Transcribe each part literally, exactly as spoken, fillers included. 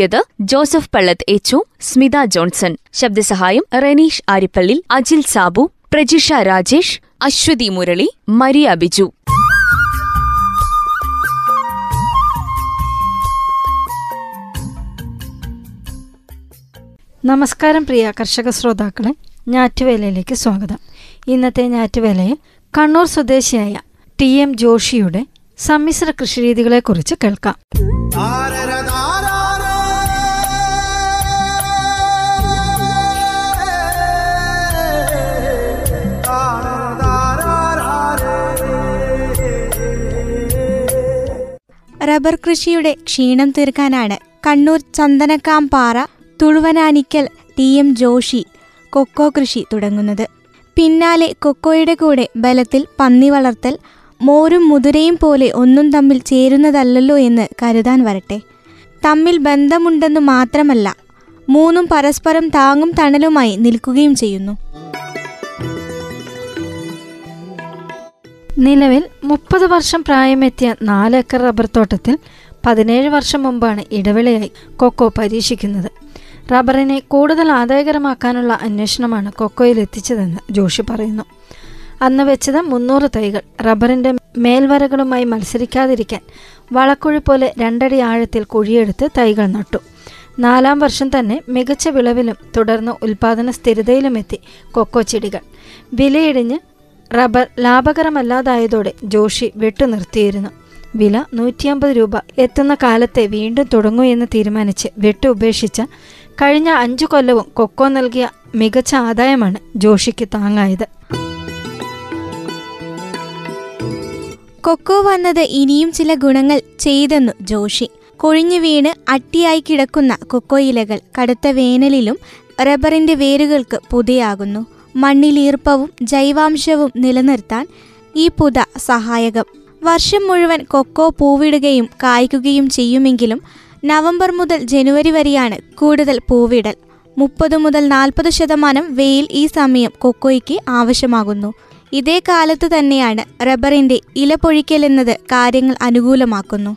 ിയത് Joseph Pallath, എച്ചു Smitha Johnson. ശബ്ദസഹായം Ranish Arippally, Ajil Sabu, Prajisha Rajesh, Aswathy Murali, Maria Biju. നമസ്കാരം പ്രിയ കർഷക ശ്രോതാക്കളെ, ഞാറ്റുവേലയിലേക്ക് സ്വാഗതം. ഇന്നത്തെ ഞാറ്റുവേലയിൽ കണ്ണൂർ സ്വദേശിയായ ടി എം ജോഷിയുടെ സമ്മിശ്ര കൃഷിരീതികളെ കുറിച്ച് കേൾക്കാം. റബ്ബർ കൃഷിയുടെ ക്ഷീണം തീർക്കാനാണ് Kannur Chandanakkampara, Thuzhuvananikkal T M Joshy cocoa കൃഷി തുടങ്ങുന്നത്. പിന്നാലെ കൊക്കോയുടെ കൂടെ ബലത്തിൽ പന്നി വളർത്തൽ. മോരും മുതിരയും പോലെ ഒന്നും തമ്മിൽ ചേരുന്നതല്ലോ എന്ന് കരുതാൻ വരട്ടെ, തമ്മിൽ ബന്ധമുണ്ടെന്നു മാത്രമല്ല മൂന്നും പരസ്പരം താങ്ങും തണലുമായി നിൽക്കുകയും ചെയ്യുന്നു. നിലവിൽ മുപ്പത് വർഷം പ്രായമെത്തിയ നാലേക്കർ റബ്ബർ തോട്ടത്തിൽ പതിനേഴ് വർഷം മുമ്പാണ് ഇടവേളയായി കൊക്കോ പരീക്ഷിക്കുന്നത്. റബ്ബറിനെ കൂടുതൽ ആദായകരമാക്കാനുള്ള അന്വേഷണമാണ് കൊക്കോയിൽ എത്തിച്ചതെന്ന് ജോഷി പറയുന്നു. അന്ന് വെച്ചത് മുന്നൂറ് തൈകൾ. റബ്ബറിൻ്റെ മേൽവരകളുമായി മത്സരിക്കാതിരിക്കാൻ വളക്കുഴി പോലെ രണ്ടടി ആഴത്തിൽ കുഴിയെടുത്ത് തൈകൾ നട്ടു. നാലാം വർഷം തന്നെ മികച്ച വിളവിലും തുടർന്ന് ഉൽപ്പാദന സ്ഥിരതയിലുമെത്തി കൊക്കോ ചെടികൾ. വിലയിടിഞ്ഞ് റബ്ബർ ലാഭകരമല്ലാതായതോടെ ജോഷി വെട്ടുനിർത്തിയിരുന്നു. വില നൂറ്റി അമ്പത് രൂപ എത്തുന്ന കാലത്തെ വീണ്ടും തുടങ്ങൂ എന്ന് തീരുമാനിച്ച് വെട്ട് ഉപേക്ഷിച്ച കഴിഞ്ഞ അഞ്ചു കൊല്ലവും കൊക്കോ നൽകിയ മികച്ച ആദായമാണ് ജോഷിക്ക് താങ്ങായത്. കൊക്കോ വന്നത് ഇനിയും ചില ഗുണങ്ങൾ ചെയ്തെന്നു ജോഷി. കൊഴിഞ്ഞു വീണ് അട്ടിയായി കിടക്കുന്ന കൊക്കോ ഇലകൾ കടുത്ത വേനലിലും റബ്ബറിന്റെ വേരുകൾക്ക് പുതയാകുന്നു. മണ്ണിൽ ഈർപ്പവും ജൈവാംശവും നിലനിർത്താൻ ഈ പുത സഹായകം. വർഷം മുഴുവൻ കൊക്കോ പൂവിടുകയും കായ്ക്കുകയും ചെയ്യുമെങ്കിലും നവംബർ മുതൽ ജനുവരി വരെയാണ് കൂടുതൽ പൂവിടൽ. മുപ്പത് മുതൽ നാൽപ്പത് ശതമാനം വെയിൽ ഈ സമയം കൊക്കോയ്ക്ക് ആവശ്യമാകുന്നു. ഇതേ കാലത്ത് തന്നെയാണ് റബ്ബറിന്റെ ഇല പൊഴിക്കലെന്നത് കാര്യങ്ങൾ അനുകൂലമാക്കുന്നു.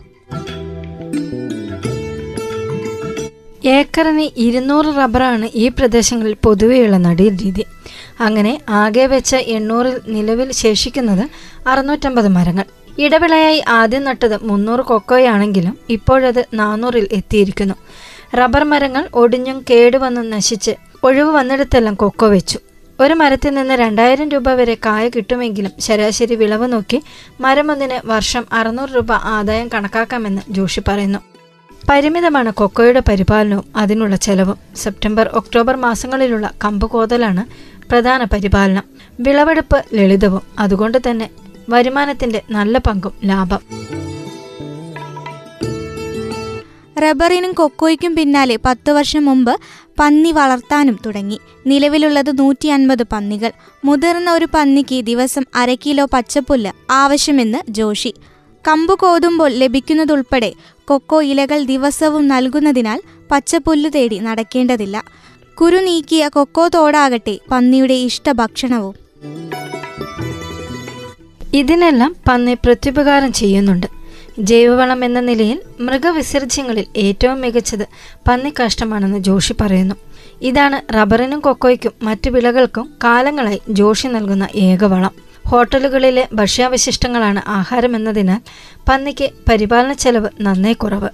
ഏക്കറിന് ഇരുന്നൂറ് റബ്ബറാണ് ഈ പ്രദേശങ്ങളിൽ പൊതുവെയുള്ള നടീൽ രീതി. അങ്ങനെ ആകെ വെച്ച എണ്ണൂറിൽ നിലവിൽ ശേഷിക്കുന്നത് അറുന്നൂറ്റമ്പത് മരങ്ങൾ. ഇടവിളയായി ആദ്യം നട്ടത് മുന്നൂറ് കൊക്കോയാണെങ്കിലും ഇപ്പോഴത് നാനൂറിൽ എത്തിയിരിക്കുന്നു. റബ്ബർ മരങ്ങൾ ഒടിഞ്ഞും കേടുവന്നും നശിച്ച് ഒഴിവ് വന്നിടത്തെല്ലാം കൊക്കോ വെച്ചു. ഒരു മരത്തിൽ നിന്ന് രണ്ടായിരം രൂപ വരെ കായ കിട്ടുമെങ്കിലും ശരാശരി വിളവ് നോക്കി മരമൊന്നിന് വർഷം അറുന്നൂറ് രൂപ ആദായം കണക്കാക്കാമെന്ന് ജോഷി പറയുന്നു. പരിമിതമാണ് കൊക്കോയുടെ പരിപാലനവും അതിനുള്ള ചെലവും. സെപ്റ്റംബർ ഒക്ടോബർ മാസങ്ങളിലുള്ള കമ്പ് കോതലാണ് പ്രധാന പരിപാലനം. വിളവെടുപ്പ് ലളിതവും അതുകൊണ്ട് തന്നെ വരുമാനത്തിന്റെ നല്ല പങ്കും ലാഭം. റബ്ബറിനും കൊക്കോയ്ക്കും പിന്നാലെ പത്തു വർഷം മുമ്പ് പന്നി വളർത്താനും തുടങ്ങി. നിലവിലുള്ളത് നൂറ്റി അൻപത് പന്നികൾ. മുതിർന്ന ഒരു പന്നിക്ക് ദിവസം അര കിലോ പച്ചപ്പുല്ല് ആവശ്യമെന്ന് ജോഷി. കമ്പു കോതുമ്പോൾ ലഭിക്കുന്നതുൾപ്പെടെ കൊക്കോ ഇലകൾ ദിവസവും നൽകുന്നതിനാൽ പച്ചപ്പുല്ല് തേടി നടക്കേണ്ടതില്ല. കുരു നീക്കിയ കൊക്കോ തോടാകട്ടെ പന്നിയുടെ ഇഷ്ടഭക്ഷണവും. ഇതിനെല്ലാം പന്നി പ്രത്യുപകാരം ചെയ്യുന്നുണ്ട്. ജൈവവളം എന്ന നിലയിൽ മൃഗവിസർജ്യങ്ങളിൽ ഏറ്റവും മികച്ചത് പന്നി കാഷ്ടമാണെന്ന് ജോഷി പറയുന്നു. ഇതാണ് റബ്ബറിനും കൊക്കോയ്ക്കും മറ്റു വിളകൾക്കും കാലങ്ങളായി ജോഷി നൽകുന്ന ഏകവളം. ഹോട്ടലുകളിലെ ഭക്ഷ്യാവശിഷ്ടങ്ങളാണ് ആഹാരമെന്നതിനാൽ പന്നിക്ക് പരിപാലന ചെലവ് നന്നേ കുറവ്.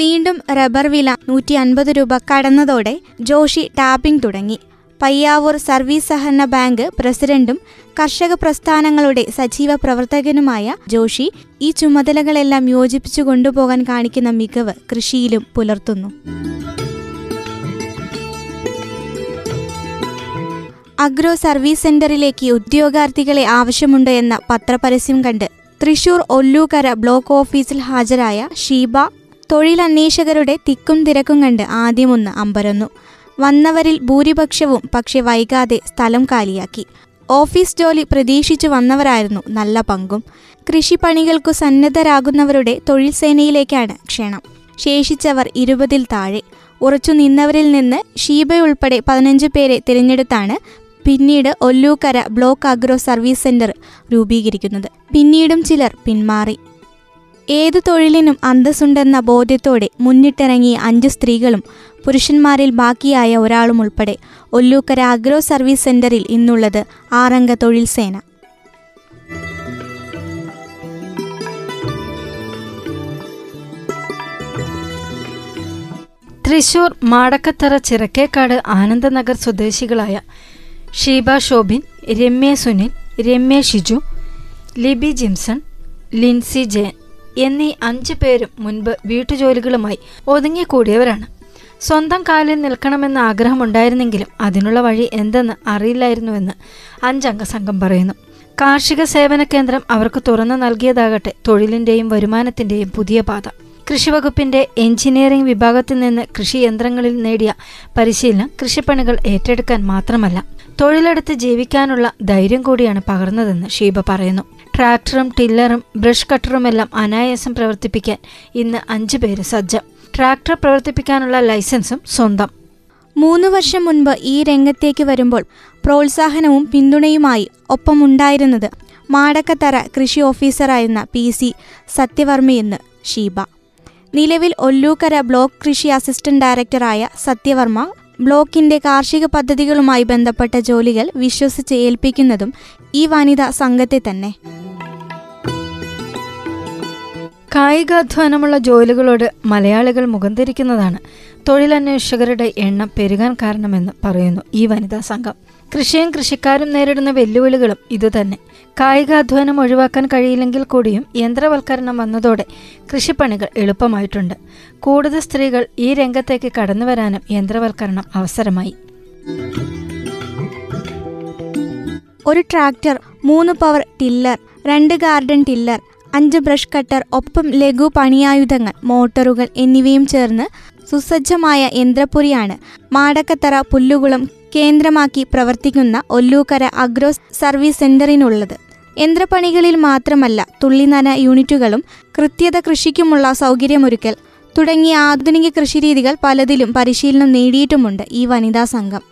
വീണ്ടും റബ്ബർ വില നൂറ്റി അൻപത് രൂപ കടന്നതോടെ ജോഷി ടാപ്പിംഗ് തുടങ്ങി. പയ്യന്നൂർ സർവീസ് സഹരണ ബാങ്ക് പ്രസിഡന്റും കർഷക പ്രസ്ഥാനങ്ങളുടെ സജീവ പ്രവർത്തകനുമായ ജോഷി ഈ ചുമതലകളെല്ലാം യോജിപ്പിച്ചു കൊണ്ടുപോകാൻ കാണിക്കുന്ന മികവ് കൃഷിയിലും പുലർത്തുന്നു. അഗ്രോ സർവീസ് സെന്ററിലേക്ക് ഉദ്യോഗാർത്ഥികളെ ആവശ്യമുണ്ട് എന്ന പത്രപരസ്യം കണ്ട് തൃശൂർ ഒല്ലൂകര ബ്ലോക്ക് ഓഫീസിൽ ഹാജരായ ഷീബ തൊഴിലന്വേഷകരുടെ തിക്കും തിരക്കും കണ്ട് ആദ്യമൊന്ന് അമ്പരന്നു. വന്നവരിൽ ഭൂരിപക്ഷവും പക്ഷെ വൈകാതെ സ്ഥലം കാലിയാക്കി. ഓഫീസ് ജോലി പ്രതീക്ഷിച്ചു വന്നവരായിരുന്നു നല്ല പങ്കും. കൃഷിപ്പണികൾക്കു സന്നദ്ധരാകുന്നവരുടെ തൊഴിൽ സേനയിലേക്കാണ് ക്ഷണം. ശേഷിച്ചവർ ഇരുപതിൽ താഴെ. ഉറച്ചു നിന്നവരിൽ നിന്ന് ഷീബയുൾപ്പെടെ പതിനഞ്ച് പേരെ തിരഞ്ഞെടുത്താണ് പിന്നീട് Ollukkara block agro service centre രൂപീകരിക്കുന്നത്. പിന്നീടും ചിലർ പിന്മാറി. ഏതു തൊഴിലിനും അന്തസ്സുണ്ടെന്ന ബോധ്യത്തോടെ മുന്നിട്ടിറങ്ങിയ അഞ്ച് സ്ത്രീകളും പുരുഷന്മാരിൽ ബാക്കിയായ ഒരാളും ഉൾപ്പെടെ ഒല്ലൂകര അഗ്രോ സർവീസ് സെന്ററിൽ ഇന്നുള്ളത് ആറംഗ തൊഴിൽ സേന. തൃശൂർ മാടക്കത്തറ ചിറക്കേക്കാട് ആനന്ദനഗർ സ്വദേശികളായ ഷീബ, ഷോബിൻ, രമ്യ, സുനിൽ, രമ്യ ഷിജു, ലിബി, ജിംസൺ, ലിൻസി, ജെ എന്നീ അഞ്ചു പേരും മുൻപ് വീട്ടുജോലികളുമായി ഒതുങ്ങിക്കൂടിയവരാണ്. സ്വന്തം കാലിൽ നിൽക്കണമെന്ന ആഗ്രഹമുണ്ടായിരുന്നെങ്കിലും അതിനുള്ള വഴി എന്തെന്ന് അറിയില്ലായിരുന്നുവെന്ന് അഞ്ചംഗ സംഘം പറയുന്നു. കാർഷിക സേവന കേന്ദ്രം അവർക്ക് തുറന്നു നൽകിയതാകട്ടെ തൊഴിലിൻ്റെയും വരുമാനത്തിൻ്റെയും പുതിയ പാത. കൃഷിവകുപ്പിൻ്റെ എഞ്ചിനീയറിംഗ് വിഭാഗത്തിൽ നിന്ന് കൃഷിയന്ത്രങ്ങളിൽ നേടിയ പരിശീലനം കൃഷിപ്പണികൾ ഏറ്റെടുക്കാൻ മാത്രമല്ല തൊഴിലെടുത്ത് ജീവിക്കാനുള്ള ധൈര്യം കൂടിയാണ് പകർന്നതെന്ന് ഷീബ പറയുന്നു. ട്രാക്ടറും ടില്ലറും ബ്രഷ് കട്ടറുമെല്ലാം അനായാസം പ്രവർത്തിപ്പിക്കാൻ ഇന്ന് അഞ്ചു പേര് സജ്ജം. ട്രാക്ടർ പ്രവർത്തിപ്പിക്കാനുള്ള ലൈസൻസും സ്വന്തം. മൂന്ന് വർഷം മുൻപ് ഈ രംഗത്തേക്ക് വരുമ്പോൾ പ്രോത്സാഹനവും പിന്തുണയുമായി ഒപ്പമുണ്ടായിരുന്നത് മാടക്കത്തറ കൃഷി ഓഫീസറായിരുന്ന പി സി സത്യവർമ്മയെന്ന് ഷീബ. നിലവിൽ ഒല്ലൂകര ബ്ലോക്ക് കൃഷി അസിസ്റ്റന്റ് ഡയറക്ടറായ സത്യവർമ്മ ബ്ലോക്കിന്റെ കാർഷിക പദ്ധതികളുമായി ബന്ധപ്പെട്ട ജോലികൾ വിശ്വസിച്ച് ഏൽപ്പിക്കുന്നതും ഈ വനിതാ സംഘത്തെ തന്നെ. കായികാധ്വാനമുള്ള ജോലികളോട് മലയാളികൾ മുഖം തിരിക്കുന്നതാണ് തൊഴിലന്വേഷകരുടെ എണ്ണം പെരുകാൻ കാരണമെന്ന് പറയുന്നു ഈ വനിതാ സംഘം. കൃഷിയും കൃഷിക്കാരും നേരിടുന്ന വെല്ലുവിളികളും ഇതുതന്നെ. കായികാധ്വാനം ഒഴിവാക്കാൻ കഴിയില്ലെങ്കിൽ കൂടിയും യന്ത്രവൽക്കരണം വന്നതോടെ കൃഷിപ്പണികൾ എളുപ്പമായിട്ടുണ്ട്. കൂടുതൽ സ്ത്രീകൾ ഈ രംഗത്തേക്ക് കടന്നു വരാനും യന്ത്രവൽക്കരണം അവസരമായി. ഒരു ട്രാക്ടർ, മൂന്ന് പവർ ടില്ലർ, രണ്ട് ഗാർഡൻ ടില്ലർ, അഞ്ച് ബ്രഷ് കട്ടർ, ഒപ്പം ലഘു പണിയായുധങ്ങൾ, മോട്ടോറുകൾ എന്നിവയും ചേർന്ന് സുസജ്ജമായ യന്ത്രപുരിയാണ് മാടക്കത്തറ പുല്ലുകുളം കേന്ദ്രമാക്കി പ്രവർത്തിക്കുന്ന ഒല്ലൂകര അഗ്രോ സർവീസ് സെന്ററിനുള്ളത്. യന്ത്രപണികളിൽ മാത്രമല്ല തുള്ളിനന യൂണിറ്റുകളും കൃത്യത കൃഷിക്കുമുള്ള സൗകര്യമൊരുക്കൽ തുടങ്ങിയ ആധുനിക കൃഷിരീതികൾ പലതിലും പരിശീലനം നേടിയിട്ടുമുണ്ട് ഈ വനിതാ സംഘം.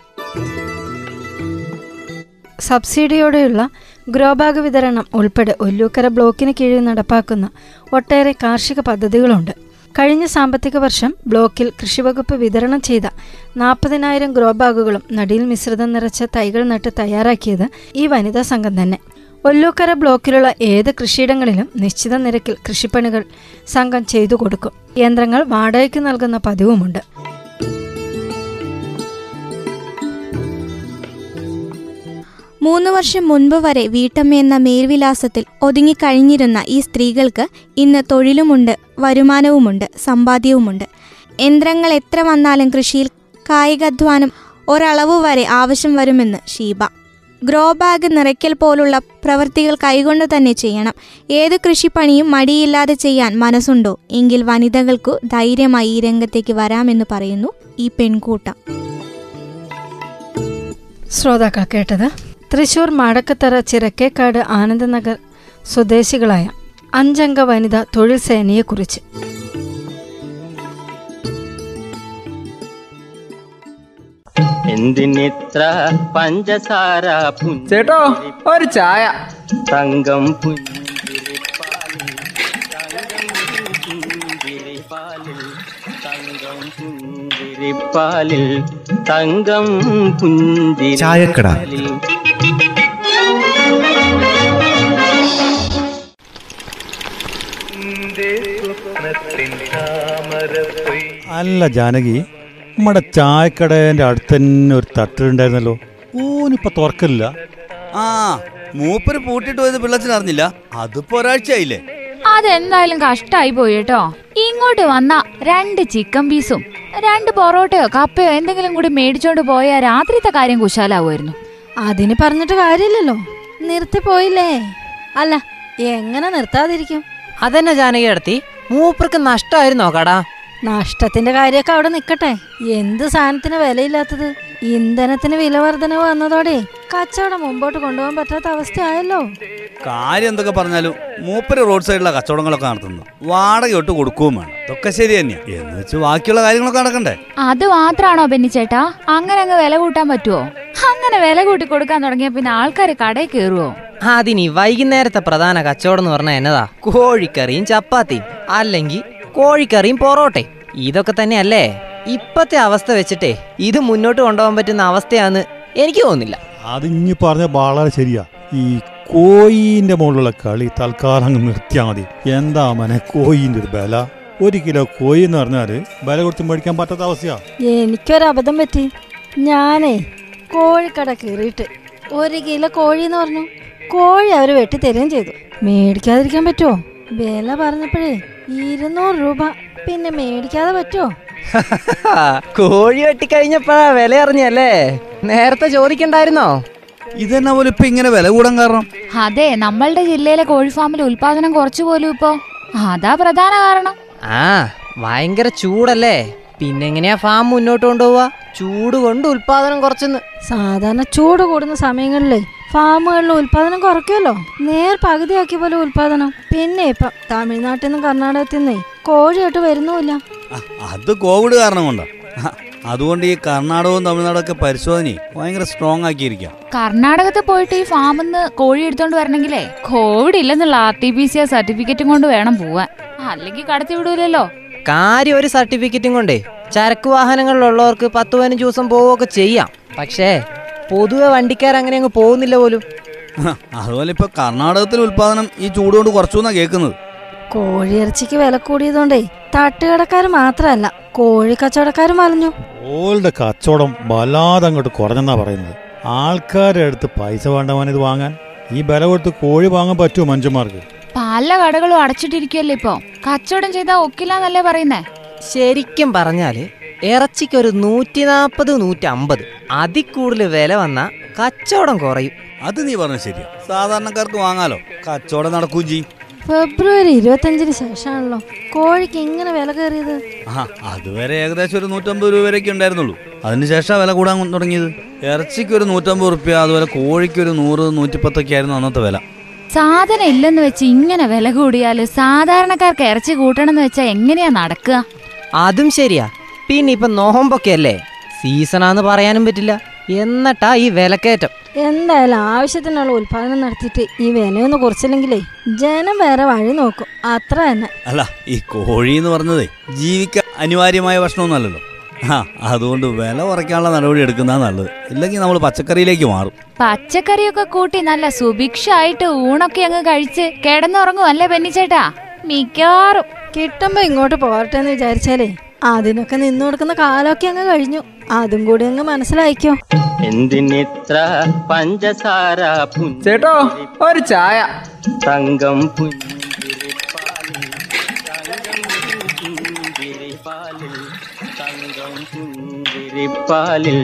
സബ്സിഡിയോടെയുള്ള ഗ്രോബാഗ് വിതരണം ഉൾപ്പെടെ ഒല്ലൂകര ബ്ലോക്കിന് കീഴിൽ നടപ്പാക്കുന്ന ഒട്ടേറെ കാർഷിക പദ്ധതികളുണ്ട്. കഴിഞ്ഞ സാമ്പത്തിക വർഷം ബ്ലോക്കിൽ കൃഷിവകുപ്പ് വിതരണം ചെയ്ത നാൽപ്പതിനായിരം ഗ്രോബാഗുകളും നടിയിൽ മിശ്രിതം നിറച്ച തൈകൾ നട്ട് തയ്യാറാക്കിയത് ഈ വനിതാ സംഘം തന്നെ. ഒല്ലൂകര ബ്ലോക്കിലുള്ള ഏത് കൃഷിയിടങ്ങളിലും നിശ്ചിത നിരക്കിൽ കൃഷിപ്പണികൾ സംഘം ചെയ്തു കൊടുക്കും. യന്ത്രങ്ങൾ വാടകയ്ക്ക് നൽകുന്ന പതിവുമുണ്ട്. മൂന്ന് വർഷം മുൻപ് വരെ വീട്ടമ്മയെന്ന മേൽവിലാസത്തിൽ ഒതുങ്ങിക്കഴിഞ്ഞിരുന്ന ഈ സ്ത്രീകൾക്ക് ഇന്ന് തൊഴിലുമുണ്ട്, വരുമാനവുമുണ്ട്, സമ്പാദ്യവുമുണ്ട്. യന്ത്രങ്ങൾ എത്ര വന്നാലും കൃഷിയിൽ കായികാധ്വാനം ഒരളവു വരെ ആവശ്യം വരുമെന്ന് ഷീബ. ഗ്രോ ബാഗ് നിറയ്ക്കൽ പോലുള്ള പ്രവൃത്തികൾ കൈകൊണ്ട് തന്നെ ചെയ്യണം. ഏത് കൃഷിപ്പണിയും മടിയില്ലാതെ ചെയ്യാൻ മനസ്സുണ്ടോ എങ്കിൽ വനിതകൾക്കു ധൈര്യമായി ഈ രംഗത്തേക്ക് വരാമെന്ന് പറയുന്നു ഈ പെൺകൂട്ടം. ശ്രോതാക്കൾ കേട്ടത് തൃശൂർ മാടക്കത്തറ ചിറക്കേക്കാട് ആനന്ദനഗർ സ്വദേശികളായ അഞ്ചംഗ വനിതാ തൊഴിൽ സേനയെക്കുറിച്ച്. എന്തിനിത്ര പഞ്ചസാര ചേട്ടോ, ഒരു ചായ. തങ്കം പുഞ്ചിരിപ്പാലിൽ തങ്കം പുഞ്ചിരിപ്പാലിൽ തങ്കം പുഞ്ചിരിപ്പാലിൽ. അല്ല ജാനകി, നമ്മുടെ ചായക്കടേന്റെ അടുത്ത് തന്നെ ഒരു തട്ടിലുണ്ടായിരുന്നല്ലോ, ഓനിപ്പോ തുറക്കില്ല. ആ മൂപ്പര് പൂട്ടിട്ട് പോയത് പിള്ളച്ചറിഞ്ഞില്ല, അതിപ്പോ ഒരാഴ്ചയായില്ലേ. അതെന്തായാലും കഷ്ടായി പോയി കേട്ടോ. ഇങ്ങോട്ട് വന്നാ രണ്ട് ചിക്കൻ പീസും രണ്ട് പൊറോട്ടയോ കപ്പയോ എന്തെങ്കിലും കൂടി മേടിച്ചോണ്ട് പോയാ രാത്രിത്തെ കാര്യം കുശാലാവുമായിരുന്നു. അതിന് പറഞ്ഞിട്ട് കാര്യമില്ലല്ലോ, നിർത്തി പോയില്ലേ. അല്ല എങ്ങനെ നിർത്താതിരിക്കും. അതന്നെ ജാനകി നടത്തി മൂപ്പർക്ക് നഷ്ടമായിരുന്നോ കടാ? നഷ്ടത്തിന്റെ കാര്യമൊക്കെ അവിടെ നിക്കട്ടെ. എന്ത് സാധനത്തിന് വിലയില്ലാത്തത്? ഇന്ധനത്തിന് വില വർധനവ് വന്നതോടെ കച്ചവടം മുമ്പോട്ട് കൊണ്ടുപോകാൻ പറ്റാത്ത അവസ്ഥയായല്ലോ. കാര്യം എന്തൊക്കെ പറഞ്ഞാലും മൂപ്പര് റോഡ് സൈഡിലുള്ള കച്ചവടങ്ങളൊക്കെ നടത്തുന്നു, വാടകയോട്ട് കൊടുക്കുകയും വേണം. ഇതൊക്കെ ശരി തന്നെയാ എന്ന് വെച്ച് ബാക്കിയുള്ള കാര്യങ്ങളൊക്കെ നടക്കണ്ടേ? അത് മാത്രാണോ ബെന്നി ചേട്ടാ? അങ്ങനെ അങ്ങ് വില കൂട്ടാൻ പറ്റുമോ? അങ്ങനെ വില കൂട്ടി കൊടുക്കാൻ തുടങ്ങിയ പിന്നെ ആൾക്കാര് കടയിൽ കയറുവോ? അതിനി വൈകുന്നേരത്തെ പ്രധാന കച്ചവടം എന്ന് പറഞ്ഞാൽ എന്നതാ? കോഴിക്കറിയും ചപ്പാത്തിയും, അല്ലെങ്കിൽ കോഴിക്കറിയും പൊറോട്ടയും. ഇതൊക്കെ തന്നെയല്ലേ ഇപ്പത്തെ അവസ്ഥ വെച്ചിട്ടേ ഇത് മുന്നോട്ട് കൊണ്ടുപോകാൻ പറ്റുന്ന അവസ്ഥയാന്ന് എനിക്ക് തോന്നുന്നില്ല. അതിഞ്ഞു പറഞ്ഞ വളരെ ശരിയാ. ഈ കോയിന്റെ മുകളിലുള്ള കളി തൽക്കാലം നിർത്തിയാൽ മതി. എന്താ മനെ കോയിന്റെ ഒരു ബല? ഒരു കിലോ കോയി എന്ന് പറഞ്ഞാല് ബല കൊടുത്ത് മേടിക്കാൻ പറ്റാത്ത അവസ്ഥയാ. എനിക്കൊരു അബദ്ധം പറ്റി. ഞാനേ കോഴിക്കട കയറിയിട്ട് ഒരു കിലോ കോഴി എന്ന് പറഞ്ഞു. കോഴി അവര് വെട്ടി തരുകയും ചെയ്തു. മേടിക്കാതിരിക്കാൻ പറ്റുമോ? വില പറഞ്ഞപ്പോഴേ ഇരുന്നൂറ് രൂപ. പിന്നെ മേടിക്കാതെ പറ്റുമോ? കോഴി വെട്ടിക്കഴിഞ്ഞപ്പോഴാ വില അറിഞ്ഞല്ലേ? നേരത്തെ ചോദിക്കണ്ടായിരുന്നോ? ഇതെന്നാ പോലും ഇപ്പൊ ഇങ്ങനെ വില കൂടാൻ കാരണം? അതെ, നമ്മളുടെ ജില്ലയിലെ കോഴിഫാമിലെ ഉൽപാദനം കുറച്ചു പോലും ഇപ്പൊ. അതാ പ്രധാന കാരണം. ആ ഭയങ്കര ചൂടല്ലേ? പിന്നെങ്ങനെയാ ഫാം മുന്നോട്ട് കൊണ്ടുപോവാ? ചൂട് കൊണ്ട് ഉൽപാദനം കുറച്ചെന്ന്. സാധാരണ ചൂട് കൂടുന്ന സമയങ്ങളിലേ ഫാമുകളിലെ ഉൽപാദനം കുറയ്ക്കുമല്ലോ. നേർ പകുതിയാക്കിയ പോലെ ഉൽപാദനം. പിന്നെ ഇപ്പൊ തമിഴ്നാട്ടിൽ നിന്നും കർണാടകത്തിൽ നിന്നേ കോഴിയായിട്ട് വരുന്നുമില്ല. അത് കോവിഡ് കാരണം കൊണ്ടാ. അതുകൊണ്ട് ഈ കർണാടകവും തമിഴ്നാടൊക്കെ പരിശോധനയെ ഭയങ്കര സ്ട്രോങ് ആക്കിയിരിക്കാം. കർണാടകത്തിൽ പോയിട്ട് ഈ ഫാമിൽ നിന്ന് കോഴി എടുത്തോണ്ട് വരണമെങ്കിലേ കോവിഡ് ഇല്ലെന്നുള്ള R T P C R സർട്ടിഫിക്കറ്റും കൊണ്ട് വേണം പോവാൻ. അല്ലെങ്കിൽ കടത്തിവിടൂലല്ലോ. കാര്യം ഒരു സർട്ടിഫിക്കറ്റും കൊണ്ടേ ചരക്ക് വാഹനങ്ങളിലുള്ളവർക്ക് പത്ത് പതിനഞ്ച് ദിവസം പോവുകയൊക്കെ ചെയ്യാം. പക്ഷേ പൊതുവെ വണ്ടിക്കാരങ്ങനെ അങ്ങ് പോകുന്നില്ല പോലും. അതുപോലെ ഇപ്പൊ കർണാടകത്തിൽ ഉൽപാദനം ഈ ചൂടുകൊണ്ട് കുറച്ചുന്നാ കേൾക്കുന്നത്. കോഴിയിറച്ചിക്ക് വില കൂടിയതുകൊണ്ടേ തട്ടുകടക്കാർ മാത്രമല്ല കോഴി കച്ചവടക്കാരും പറഞ്ഞു ഓളുടെ കച്ചവടം വല്ലാതെ അങ്ങോട്ട് കുറഞ്ഞെന്നാ പറയുന്നത്. ആൾക്കാരുടെ അടുത്ത് പൈസ വേണ്ടവനിത് വാങ്ങാൻ. ഈ വില കൊടുത്ത് കോഴി വാങ്ങാൻ പറ്റുമോ മനുഷ്യന്മാർക്ക്? പല കടകളും അടച്ചിട്ടിരിക്കുവല്ലേ ഇപ്പൊ. കച്ചവടം ചെയ്താൽ ഒക്കില്ലാന്നല്ലേ പറയുന്നേ? ശരിക്കും പറഞ്ഞാല് ഇറച്ചിക്കൊരു നൂറ്റി നാപ്പത് നൂറ്റി അമ്പത് അതി കൂടുതൽ വില വന്നാ കച്ചവടം കുറയും. അത് നീ പറഞ്ഞ ശരിയാ. സാധാരണക്കാർക്ക് വാങ്ങാലോ, കച്ചവടം നടക്കുകയും ചെയ്യും. ഫെബ്രുവരി ഇരുപത്തി അഞ്ചിന് ശേഷമാണല്ലോ കോഴിക്ക് ഇങ്ങനെ വില കയറിയത്. ആ അതുവരെ ഏകദേശം ഒരു നൂറ്റമ്പത് രൂപ വരെയൊക്കെ ഉണ്ടായിരുന്നുള്ളൂ. അതിനുശേഷം വില കൂടാൻ തുടങ്ങിയത്. ഇറച്ചിക്ക് ഒരു നൂറ്റമ്പത് റുപ്യ, അതുപോലെ കോഴിക്ക് ഒരു നൂറ് നൂറ്റിപ്പത്തൊക്കെ ആയിരുന്നു അന്നത്തെ വില. സാധനം ഇല്ലെന്ന് വെച്ച് ഇങ്ങനെ വില കൂടിയാല് സാധാരണക്കാർക്ക് ഇറച്ചി കൂട്ടണമെന്ന് വെച്ചാൽ എങ്ങനെയാ നടക്കുക? അതും ശരിയാ. പിന്നെ ഇപ്പൊ നോമ്പൊക്കെ അല്ലേ, സീസണാന്ന് പറയാനും പറ്റില്ല. എന്നിട്ടാ ഈ വിലക്കയറ്റം. എന്തായാലും ആവശ്യത്തിനുള്ള ഉൽപാദനം നടത്തിയിട്ട് ഈ വിലയൊന്ന് കുറച്ചില്ലെങ്കിലേ ജനം വേറെ വഴി നോക്കും, അത്ര തന്നെ. അല്ല, ഈ കോഴി എന്ന് പറഞ്ഞതേ ജീവിക്കാൻ അനിവാര്യമായ ഭക്ഷണമൊന്നുമല്ലല്ലോ. ആ അതുകൊണ്ട് വില കുറയ്ക്കാനുള്ള നടപടി എടുക്കുന്ന നല്ലത്. ഇല്ലെങ്കിൽ നമ്മൾ പച്ചക്കറിയിലേക്ക് മാറും. പച്ചക്കറിയൊക്കെ കൂട്ടി നല്ല സുഭിക്ഷായിട്ട് ഊണൊക്കെ അങ്ങ് കഴിച്ച് കിടന്നുറങ്ങുവല്ലേ ബെന്നിച്ചേട്ടാ? മിക്കവാറും കിട്ടുമ്പോ ഇങ്ങോട്ട് പോരട്ടെ എന്ന് വിചാരിച്ചാലേ അതിനൊക്കെ നിന്നു കൊടുക്കുന്ന കാലമൊക്കെ അങ്ങ് കഴിഞ്ഞു. അതും കൂടി അങ്ങ് മനസ്സിലായിക്കോ. എന്തിനിത്ര പഞ്ചസാര ചേട്ടോ? ഒരു ചായ. തങ്കം പുഞ്ചിരിപ്പാലിൽ തങ്കം പുഞ്ചിരിപ്പാലിൽ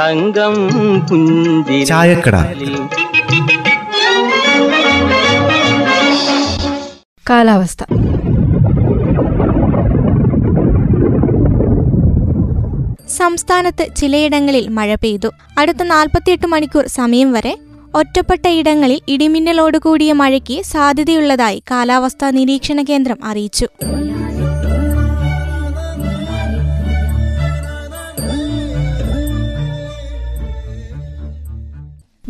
തങ്കം പുഞ്ചിരിപ്പാലിൽ. കാലാവസ്ഥ. സംസ്ഥാനത്ത് ചിലയിടങ്ങളിൽ മഴ പെയ്തു. അടുത്ത നാൽപ്പത്തിയെട്ട് മണിക്കൂർ സമയം വരെ ഒറ്റപ്പെട്ട ഇടങ്ങളിൽ ഇടിമിന്നലോട് കൂടിയ മഴയ്ക്ക് സാധ്യതയുള്ളതായി കാലാവസ്ഥാ നിരീക്ഷണ കേന്ദ്രം അറിയിച്ചു.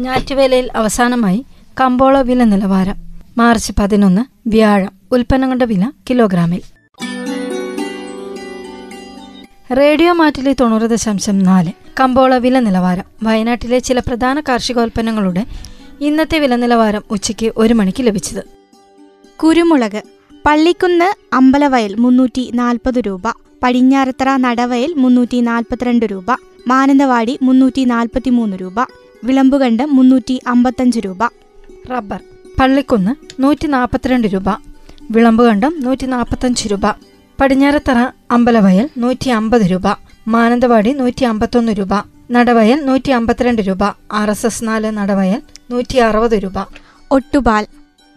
ഞാറ്റുവേലയിൽ അവസാനമായി കമ്പോള വില നിലവാരം. മാർച്ച് പതിനൊന്ന് വ്യാഴം. ഉൽപ്പന്നങ്ങളുടെ വില കിലോഗ്രാമിൽ. റേഡിയോ മാറ്റിലെ തൊണ്ണൂറ് ദശാംശം നാല്. കമ്പോള വില നിലവാരം. വയനാട്ടിലെ ചില പ്രധാന കാർഷികോൽപ്പന്നങ്ങളുടെ ഇന്നത്തെ വില നിലവാരം ഉച്ചയ്ക്ക് ഒരു മണിക്ക് ലഭിച്ചത്. കുരുമുളക് പള്ളിക്കുന്ന് അമ്പലവയൽ മുന്നൂറ്റി നാൽപ്പത് രൂപ, പടിഞ്ഞാറത്തറ നടവയൽ മുന്നൂറ്റി നാൽപ്പത്തിരണ്ട് രൂപ, മാനന്തവാടി മുന്നൂറ്റി നാൽപ്പത്തി മൂന്ന് രൂപ, വിളം പുകണ്ടം മുന്നൂറ്റി അമ്പത്തഞ്ച് രൂപ. റബ്ബർ പള്ളിക്കുന്ന് നൂറ്റി നാൽപ്പത്തിരണ്ട് രൂപ, വിളം പുകണ്ടം നൂറ്റി നാൽപ്പത്തഞ്ച് രൂപ, പടിഞ്ഞാറത്തറ അമ്പലവയൽ നൂറ്റി അമ്പത് രൂപ, മാനന്തവാടി നൂറ്റി അമ്പത്തൊന്ന് രൂപ, നടവയൽ നൂറ്റി അമ്പത്തിരണ്ട് രൂപ, ആർ എസ് എസ് നാല് നടവയൽ നൂറ്റി അറുപത് രൂപ. ഒട്ടുപാൽ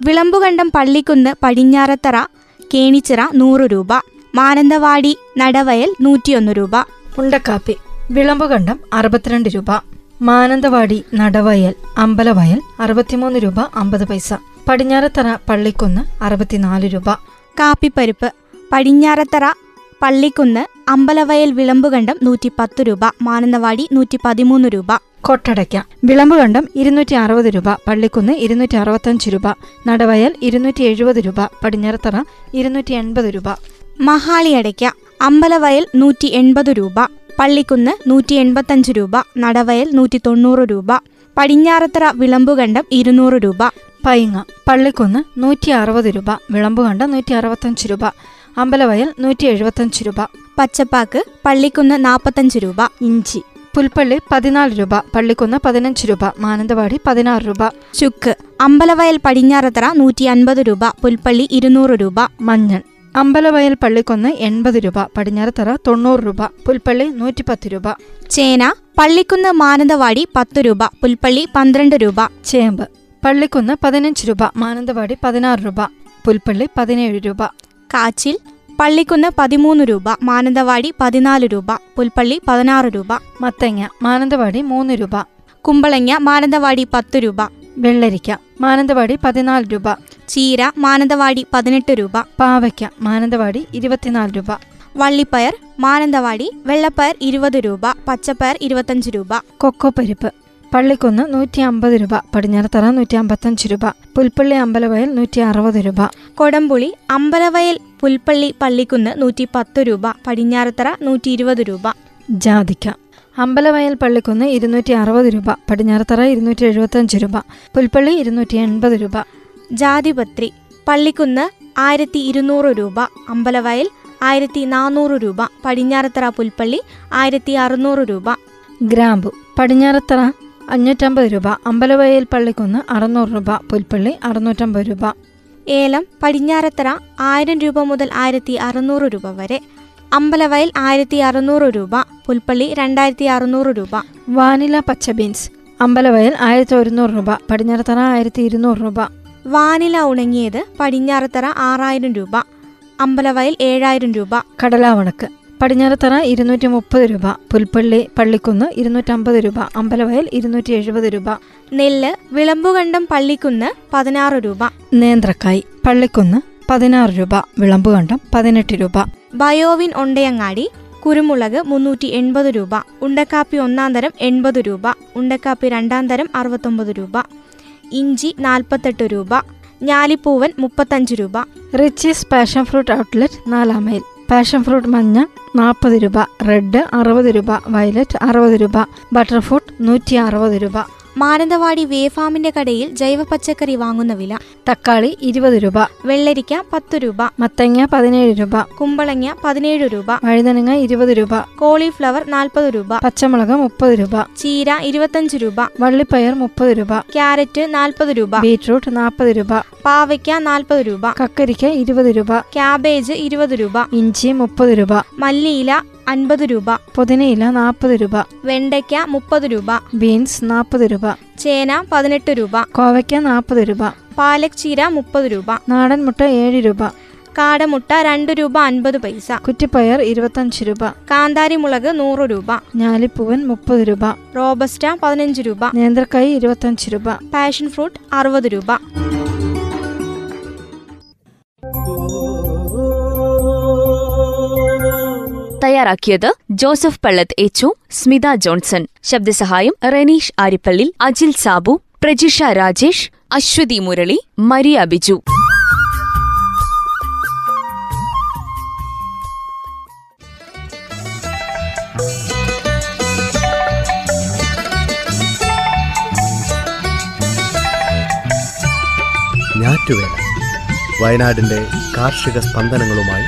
വിളം പുകണ്ടം പള്ളിക്കുന്ന് പടിഞ്ഞാറത്തറ കേണിച്ചിറ നൂറ് രൂപ, മാനന്തവാടി നടവയൽ നൂറ്റിയൊന്ന് രൂപ. ഉണ്ടക്കാപ്പി വിളം പുകണ്ടം അറുപത്തിരണ്ട് രൂപ, മാനന്തവാടി നടവയൽ അമ്പലവയൽ അറുപത്തിമൂന്ന് രൂപ അമ്പത് പൈസ, പടിഞ്ഞാറത്തറ പള്ളിക്കുന്ന് അറുപത്തിനാല് രൂപ. കാപ്പിപ്പരിപ്പ് പടിഞ്ഞാറത്തറ പള്ളിക്കുന്ന് അമ്പലവയൽ വിളം പുകണ്ടം നൂറ്റിപ്പത്ത് രൂപ, മാനന്തവാടി നൂറ്റി പതിമൂന്ന് രൂപ. കൊട്ടടയ്ക്ക വിളം പുകണ്ടം ഇരുന്നൂറ്റി അറുപത് രൂപ, പള്ളിക്കുന്ന് ഇരുന്നൂറ്റി അറുപത്തഞ്ച് രൂപ, നടവയൽ ഇരുന്നൂറ്റി എഴുപത് രൂപ, പടിഞ്ഞാറത്തറ ഇരുന്നൂറ്റി എൺപത് രൂപ. മഹാളി അടയ്ക്ക അമ്പലവയൽ നൂറ്റി എൺപത് രൂപ, പള്ളിക്കുന്ന് നൂറ്റി എൺപത്തഞ്ച് രൂപ, നടവയൽ നൂറ്റി തൊണ്ണൂറ് രൂപ, പടിഞ്ഞാറത്തറ വിളം പുകണ്ടം ഇരുന്നൂറ് രൂപ. പൈങ്ങ പള്ളിക്കുന്ന് നൂറ്റി അറുപത് രൂപ, വിളം പുകണ്ടം നൂറ്റി അറുപത്തഞ്ച് രൂപ, അമ്പലവയൽ നൂറ്റി എഴുപത്തഞ്ച് രൂപ. പച്ചപ്പാക്ക് പള്ളിക്കുന്ന് നാൽപ്പത്തഞ്ച് രൂപ. ഇഞ്ചി പുൽപ്പള്ളി പതിനാല് രൂപ, പള്ളിക്കുന്ന് പതിനഞ്ച് രൂപ, മാനന്തവാടി പതിനാറ് രൂപ. ചുക്ക് അമ്പലവയൽ പടിഞ്ഞാറത്തറ നൂറ്റി അൻപത് രൂപ, പുൽപ്പള്ളി ഇരുന്നൂറ് രൂപ. മഞ്ഞൾ അമ്പലവയൽ പള്ളിക്കുന്ന് എൺപത് രൂപ, പടിഞ്ഞാറത്തറ തൊണ്ണൂറ് രൂപ, പുൽപ്പള്ളി നൂറ്റിപ്പത്ത് രൂപ. ചേന പള്ളിക്കുന്ന് മാനന്തവാടി പത്ത് രൂപ, പുൽപ്പള്ളി പന്ത്രണ്ട് രൂപ. ചേമ്പ് പള്ളിക്കുന്ന് പതിനഞ്ച് രൂപ, മാനന്തവാടി പതിനാറ് രൂപ, പുൽപ്പള്ളി പതിനേഴ് രൂപ. കാച്ചിൽ പള്ളിക്കുന്ന് പതിമൂന്ന് രൂപ, മാനന്തവാടി പതിനാല് രൂപ, പുൽപ്പള്ളി പതിനാറ് രൂപ. മത്തങ്ങ മാനന്തവാടി മൂന്ന് രൂപ, കുമ്പളങ്ങ മാനന്തവാടി പത്ത് രൂപ. വെള്ളരിക്ക മാനന്തവാടി പതിനാല് രൂപ, ചീര മാനന്തവാടി പതിനെട്ട് രൂപ, പാവയ്ക്ക മാനന്തവാടി ഇരുപത്തിനാല് രൂപ. വള്ളിപ്പയർ മാനന്തവാടി വെള്ളപ്പയർ ഇരുപത് രൂപ, പച്ചപ്പയർ ഇരുപത്തഞ്ച് രൂപ. കൊക്കോ പരിപ്പ് പള്ളിക്കുന്ന് നൂറ്റി അമ്പത് രൂപ, പടിഞ്ഞാറത്തറ നൂറ്റി അമ്പത്തഞ്ച് രൂപ, പുൽപ്പള്ളി അമ്പലവയൽ നൂറ്റി അറുപത് രൂപ. കൊടംപുളി അമ്പലവയൽ പുൽപ്പള്ളി പള്ളിക്കുന്ന് നൂറ്റി പത്ത് രൂപ, പടിഞ്ഞാറത്തറ നൂറ്റി ഇരുപത് രൂപ. ജാതിക്ക അമ്പലവയൽ പള്ളിക്കുന്ന് ഇരുന്നൂറ്റി അറുപത് രൂപ, പടിഞ്ഞാറത്തറ ഇരുന്നൂറ്റി എഴുപത്തഞ്ച് രൂപ, പുൽപ്പള്ളി ഇരുന്നൂറ്റി എൺപത് രൂപ. ജാതിപത്രി പള്ളിക്കുന്ന് ആയിരത്തി ഇരുന്നൂറ് രൂപ, അമ്പലവയൽ ആയിരത്തി നാനൂറ് രൂപ, പടിഞ്ഞാറത്തറ പുൽപ്പള്ളി ആയിരത്തി അറുന്നൂറ് രൂപ. ഗ്രാമ്പു പടിഞ്ഞാറത്തറ അഞ്ഞൂറ്റമ്പത് രൂപ, അമ്പലവയൽ പള്ളിക്കുന്ന് അറുന്നൂറ് രൂപ, പുൽപ്പള്ളി അറുന്നൂറ്റമ്പത് രൂപ. ഏലം പടിഞ്ഞാറത്തറ ആയിരം രൂപ മുതൽ ആയിരത്തി അറുന്നൂറ് രൂപ വരെ, അമ്പലവയൽ ആയിരത്തി അറുന്നൂറ് രൂപ, പുൽപ്പള്ളി രണ്ടായിരത്തി അറുന്നൂറ് രൂപ. വാനില പച്ച ബീൻസ് അമ്പലവയൽ ആയിരത്തി ഒരുന്നൂറ് രൂപ, പടിഞ്ഞാറത്തറ ആയിരത്തി ഇരുന്നൂറ് രൂപ. വാനില ഉണങ്ങിയത് പടിഞ്ഞാറത്തറ ആറായിരം രൂപ, അമ്പലവയൽ ഏഴായിരം രൂപ. കടലാവണക്ക് പടിഞ്ഞാറത്തറ ഇരുന്നൂറ്റി മുപ്പത് രൂപ, പുൽപ്പള്ളി പള്ളിക്കുന്ന് ഇരുന്നൂറ്റമ്പത് രൂപ, അമ്പലവയൽ ഇരുന്നൂറ്റി എഴുപത് രൂപ. നെല്ല് വിളം പുകണ്ടം പള്ളിക്കുന്ന് പതിനാറ് രൂപ, നേന്ത്രക്കായ് പള്ളിക്കുന്ന് പതിനാറ് രൂപ, വിളം പുകണ്ടം പതിനെട്ട് രൂപ. ബയോവിൻ ഉണ്ടയങ്ങാടി കുരുമുളക് മുന്നൂറ്റി എൺപത് രൂപ, ഉണ്ടക്കാപ്പി ഒന്നാം തരം എൺപത് രൂപ, ഉണ്ടക്കാപ്പി രണ്ടാം തരം അറുപത്തൊമ്പത് രൂപ. ഇഞ്ചി നാൽപ്പത്തെട്ട് രൂപ, ഞാലിപ്പൂവൻ മുപ്പത്തഞ്ച് രൂപ. റിച്ചീസ് പാഷൻ ഫ്രൂട്ട് ഔട്ട്ലെറ്റ് നാലാം മൈൽ പാഷൻ ഫ്രൂട്ട് മഞ്ഞ നാൽപ്പത് രൂപ, റെഡ് അറുപത് രൂപ, വയലറ്റ് അറുപത് രൂപ, ബട്ടർഫ്രൂട്ട് നൂറ്റി അറുപത് രൂപ. മാനന്തവാടി വേഫാമിന്റെ കടയിൽ ജൈവ പച്ചക്കറി വാങ്ങുന്ന വില. തക്കാളി ഇരുപത് രൂപ, വെള്ളരിക്ക പത്ത് രൂപ, മത്തങ്ങ പതിനേഴ് രൂപ, കുമ്പളങ്ങ പതിനേഴ് രൂപ, വഴുതനങ്ങ ഇരുപത് രൂപ, കോളിഫ്ലവർ നാൽപ്പത് രൂപ, പച്ചമുളക് മുപ്പത് രൂപ, ചീര ഇരുപത്തഞ്ച് രൂപ, വള്ളിപ്പയർ മുപ്പത് രൂപ, ക്യാരറ്റ് നാൽപ്പത് രൂപ, ബീറ്റ്റൂട്ട് നാൽപ്പത് രൂപ, പാവയ്ക്ക നാൽപ്പത് രൂപ, കക്കരിക്ക ഇരുപത് രൂപ, ക്യാബേജ് ഇരുപത് രൂപ, ഇഞ്ചി മുപ്പത് രൂപ, മല്ലിയില അൻപത് രൂപ, പുതിനയില നാൽപ്പത് രൂപ, വെണ്ടയ്ക്ക മുപ്പത് രൂപ, ബീൻസ് നാൽപ്പത് രൂപ, ചേന പതിനെട്ട് രൂപ, കോവയ്ക്ക നാൽപ്പത് രൂപ, പാലക് ചീര മുപ്പത് രൂപ, നാടൻ മുട്ട ഏഴ് രൂപ, കാടമുട്ട രണ്ട് രൂപ അൻപത് പൈസ, കുറ്റിപ്പയർ ഇരുപത്തഞ്ച് രൂപ, കാന്താരി മുളക് നൂറ് രൂപ, ഞാലിപ്പൂവൻ മുപ്പത് രൂപ, റോബസ്റ്റ പതിനഞ്ച് രൂപ, നേന്ത്രക്കായി ഇരുപത്തഞ്ച് രൂപ, പാഷൻ ഫ്രൂട്ട് അറുപത് രൂപ. തയ്യാറാക്കിയത് ജോസഫ് പള്ളത്ത്, എച്ചു സ്മിത ജോൺസൺ. ശബ്ദസഹായം റനീഷ് ആരിപ്പള്ളി, അജിൽ സാബു, പ്രജിഷ രാജേഷ്, അശ്വതി മുരളി, മരിയ ബിജു. ഞാറ്റുവേല വയനാടിന്റെ കാർഷിക സ്പന്ദനങ്ങളുമായി